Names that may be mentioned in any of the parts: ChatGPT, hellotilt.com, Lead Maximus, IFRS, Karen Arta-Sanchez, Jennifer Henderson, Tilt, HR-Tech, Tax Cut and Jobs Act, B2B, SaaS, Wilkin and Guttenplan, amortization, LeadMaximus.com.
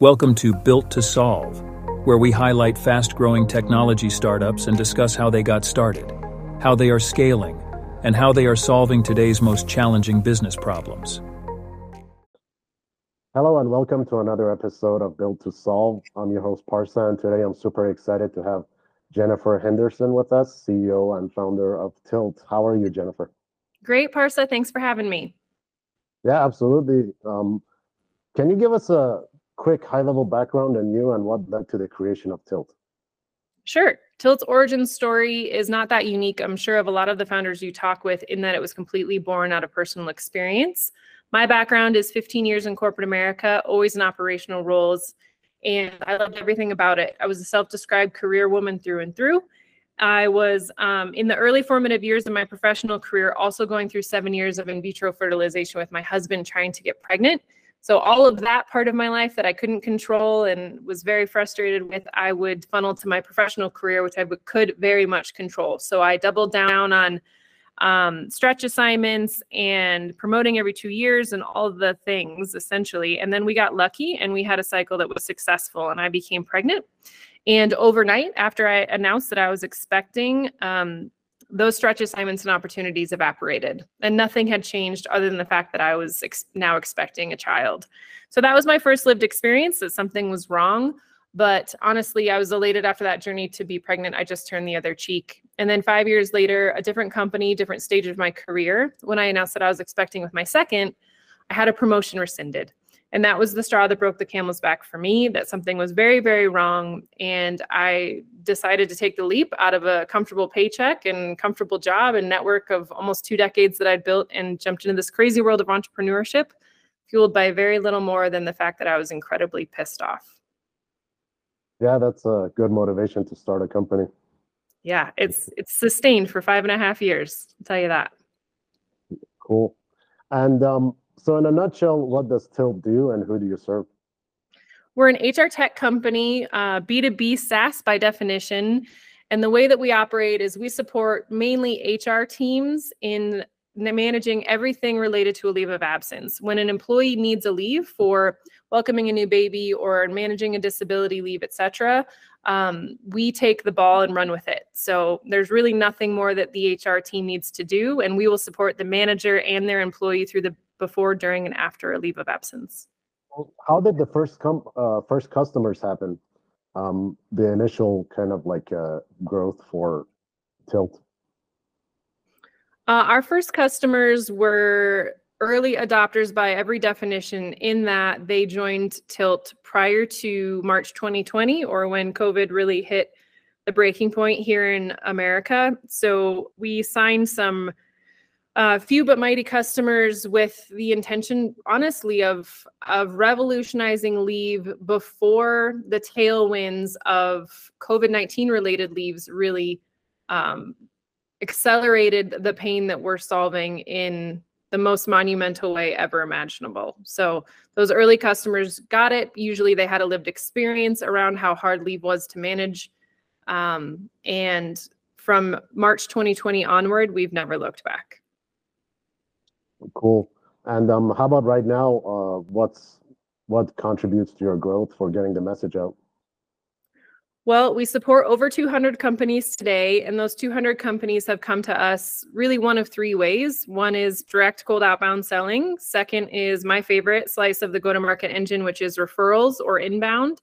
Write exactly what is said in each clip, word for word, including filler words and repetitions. Welcome to Built to Solve, where we highlight fast-growing technology startups and discuss how they got started, how they are scaling, and how they are solving today's most challenging business problems. Hello and welcome to another episode of Built to Solve. I'm your host, Parsa, and today I'm super excited to have Jennifer Henderson with us, C E O and founder of Tilt. How are you, Jennifer? Great, Parsa. Thanks for having me. Yeah, absolutely. Um, can you give us a quick high-level background on you and what led to the creation of Tilt? Sure. Tilt's origin story is not that unique, I'm sure, of a lot of the founders you talk with, in that it was completely born out of personal experience. My background is fifteen years in corporate America, always in operational roles, and I loved everything about it. I was a self-described career woman through and through. I was, um, in the early formative years of my professional career, also going through seven years of in vitro fertilization with my husband trying to get pregnant. So all of that part of my life that I couldn't control and was very frustrated with, I would funnel to my professional career, which I could very much control. So I doubled down on um, stretch assignments and promoting every two years and all of the things, essentially. And then we got lucky and we had a cycle that was successful and I became pregnant. And overnight, after I announced that I was expecting, um, those stretch assignments and opportunities evaporated, and nothing had changed other than the fact that I was ex now expecting a child. So that was my first lived experience that something was wrong. But honestly, I was elated after that journey to be pregnant. I just turned the other cheek. And then five years later, a different company, different stage of my career, when I announced that I was expecting with my second, I had a promotion rescinded. And that was the straw that broke the camel's back for me, that something was very, very wrong. And I decided to take the leap out of a comfortable paycheck and comfortable job and network of almost two decades that I'd built, and jumped into this crazy world of entrepreneurship, fueled by very little more than the fact that I was incredibly pissed off. Yeah, that's a good motivation to start a company. Yeah, it's it's sustained for five and a half years, I'll tell you that. Cool. And um so in a nutshell, what does Tilt do and who do you serve? We're an H R tech company, uh, B two B SaaS by definition. And the way that we operate is we support mainly H R teams in managing everything related to a leave of absence. When an employee needs a leave for welcoming a new baby or managing a disability leave, et cetera, um, we take the ball and run with it. So there's really nothing more that the H R team needs to do. And we will support the manager and their employee through the before, during, and after a leave of absence. How did the first com uh, first customers happen? Um, the initial kind of like uh, growth for Tilt. Uh, our first customers were early adopters by every definition, in that they joined Tilt prior to March twenty twenty, or when COVID really hit the breaking point here in America. So we signed some A uh, few but mighty customers with the intention, honestly, of of revolutionizing leave before the tailwinds of COVID nineteen related leaves really um, accelerated the pain that we're solving in the most monumental way ever imaginable. So those early customers got it. Usually they had a lived experience around how hard leave was to manage. Um, and from March twenty twenty onward, we've never looked back. Cool. And um, how about right now? Uh, what's what contributes to your growth for getting the message out? Well, we support over two hundred companies today, and those two hundred companies have come to us really one of three ways. One is direct cold outbound selling. Second is my favorite slice of the go-to-market engine, which is referrals or inbound.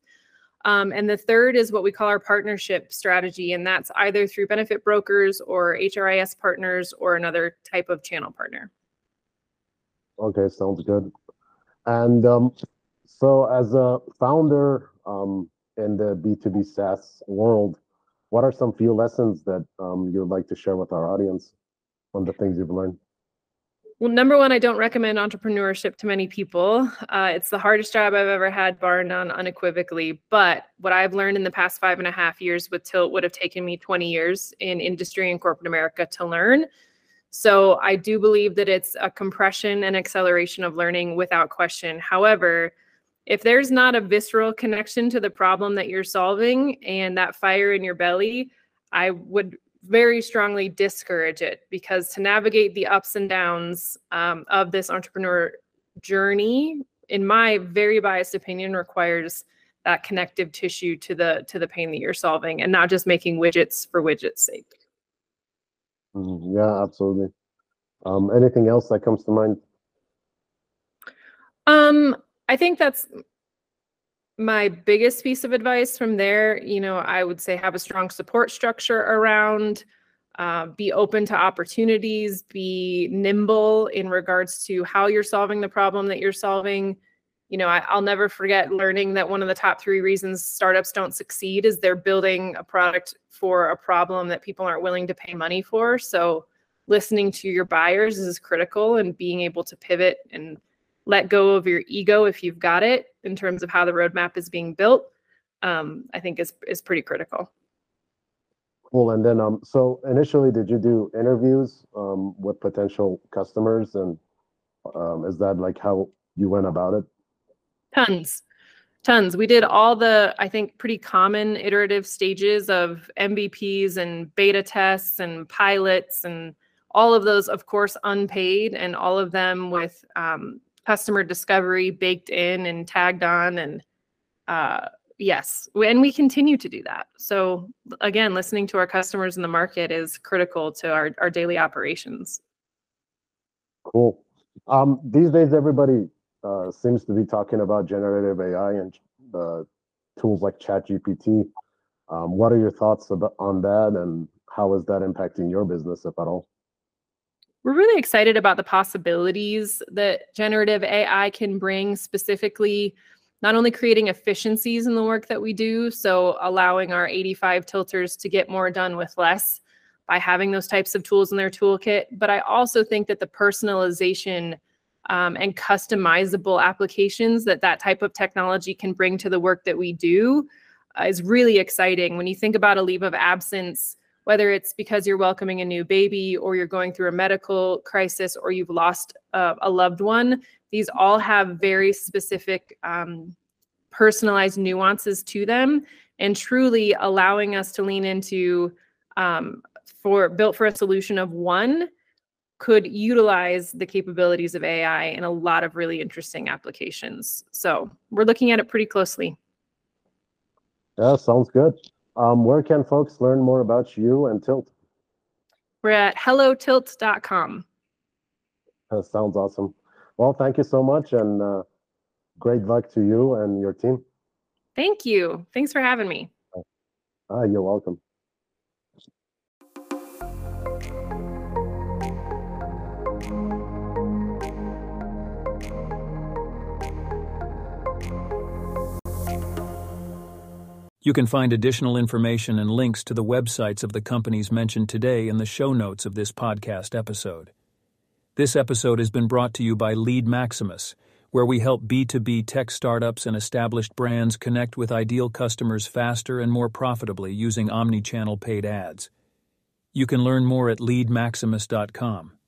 Um, and the third is what we call our partnership strategy, and that's either through benefit brokers or H R I S partners or another type of channel partner. Okay, sounds good. And um, so as a founder um, in the B two B SaaS world, what are some few lessons that um, you would like to share with our audience on the things you've learned? Well, number one, I don't recommend entrepreneurship to many people. Uh, it's the hardest job I've ever had, bar none, unequivocally. But what I've learned in the past five and a half years with Tilt would have taken me twenty years in industry and corporate America to learn. So I do believe that it's a compression and acceleration of learning without question. However, if there's not a visceral connection to the problem that you're solving and that fire in your belly, I would very strongly discourage it, because to navigate the ups and downs um, of this entrepreneur journey in my very biased opinion, requires that connective tissue to the to the pain that you're solving, and not just making widgets for widgets' sake. Yeah, absolutely. Um, anything else that comes to mind? Um, I think that's my biggest piece of advice from there. You know, I would say have a strong support structure around. Uh, be open to opportunities. Be nimble in regards to how you're solving the problem that you're solving. You know, I, I'll never forget learning that one of the top three reasons startups don't succeed is they're building a product for a problem that people aren't willing to pay money for. So listening to your buyers is critical, and being able to pivot and let go of your ego if you've got it in terms of how the roadmap is being built, um, I think is is pretty critical. Cool. And then, um, so initially, did you do interviews um, with potential customers, and um, is that like how you went about it? Tons, tons. We did all the, I think, pretty common iterative stages of M V Ps and beta tests and pilots and all of those, of course, unpaid, and all of them with um, customer discovery baked in and tagged on. And uh, yes, and we continue to do that. So again, listening to our customers in the market is critical to our, our daily operations. Cool. Um, these days, everybody Uh, seems to be talking about generative A I and uh, tools like ChatGPT. Um, what are your thoughts about, on that, and how is that impacting your business, if at all? We're really excited about the possibilities that generative A I can bring, specifically not only creating efficiencies in the work that we do, so allowing our eighty-five tilters to get more done with less by having those types of tools in their toolkit, but I also think that the personalization Um, and customizable applications that that type of technology can bring to the work that we do uh, is really exciting. When you think about a leave of absence, whether it's because you're welcoming a new baby or you're going through a medical crisis or you've lost uh, a loved one, these all have very specific um, personalized nuances to them, and truly allowing us to lean into um, for built for a solution of one could utilize the capabilities of A I in a lot of really interesting applications. So we're looking at it pretty closely. Yeah, sounds good. Um, where can folks learn more about you and Tilt? We're at hello tilt dot com. That sounds awesome. Well, thank you so much, and uh, great luck to you and your team. Thank you. Thanks for having me. Uh, you're welcome. You can find additional information and links to the websites of the companies mentioned today in the show notes of this podcast episode. This episode has been brought to you by Lead Maximus, where we help B two B tech startups and established brands connect with ideal customers faster and more profitably using omnichannel paid ads. You can learn more at lead maximus dot com.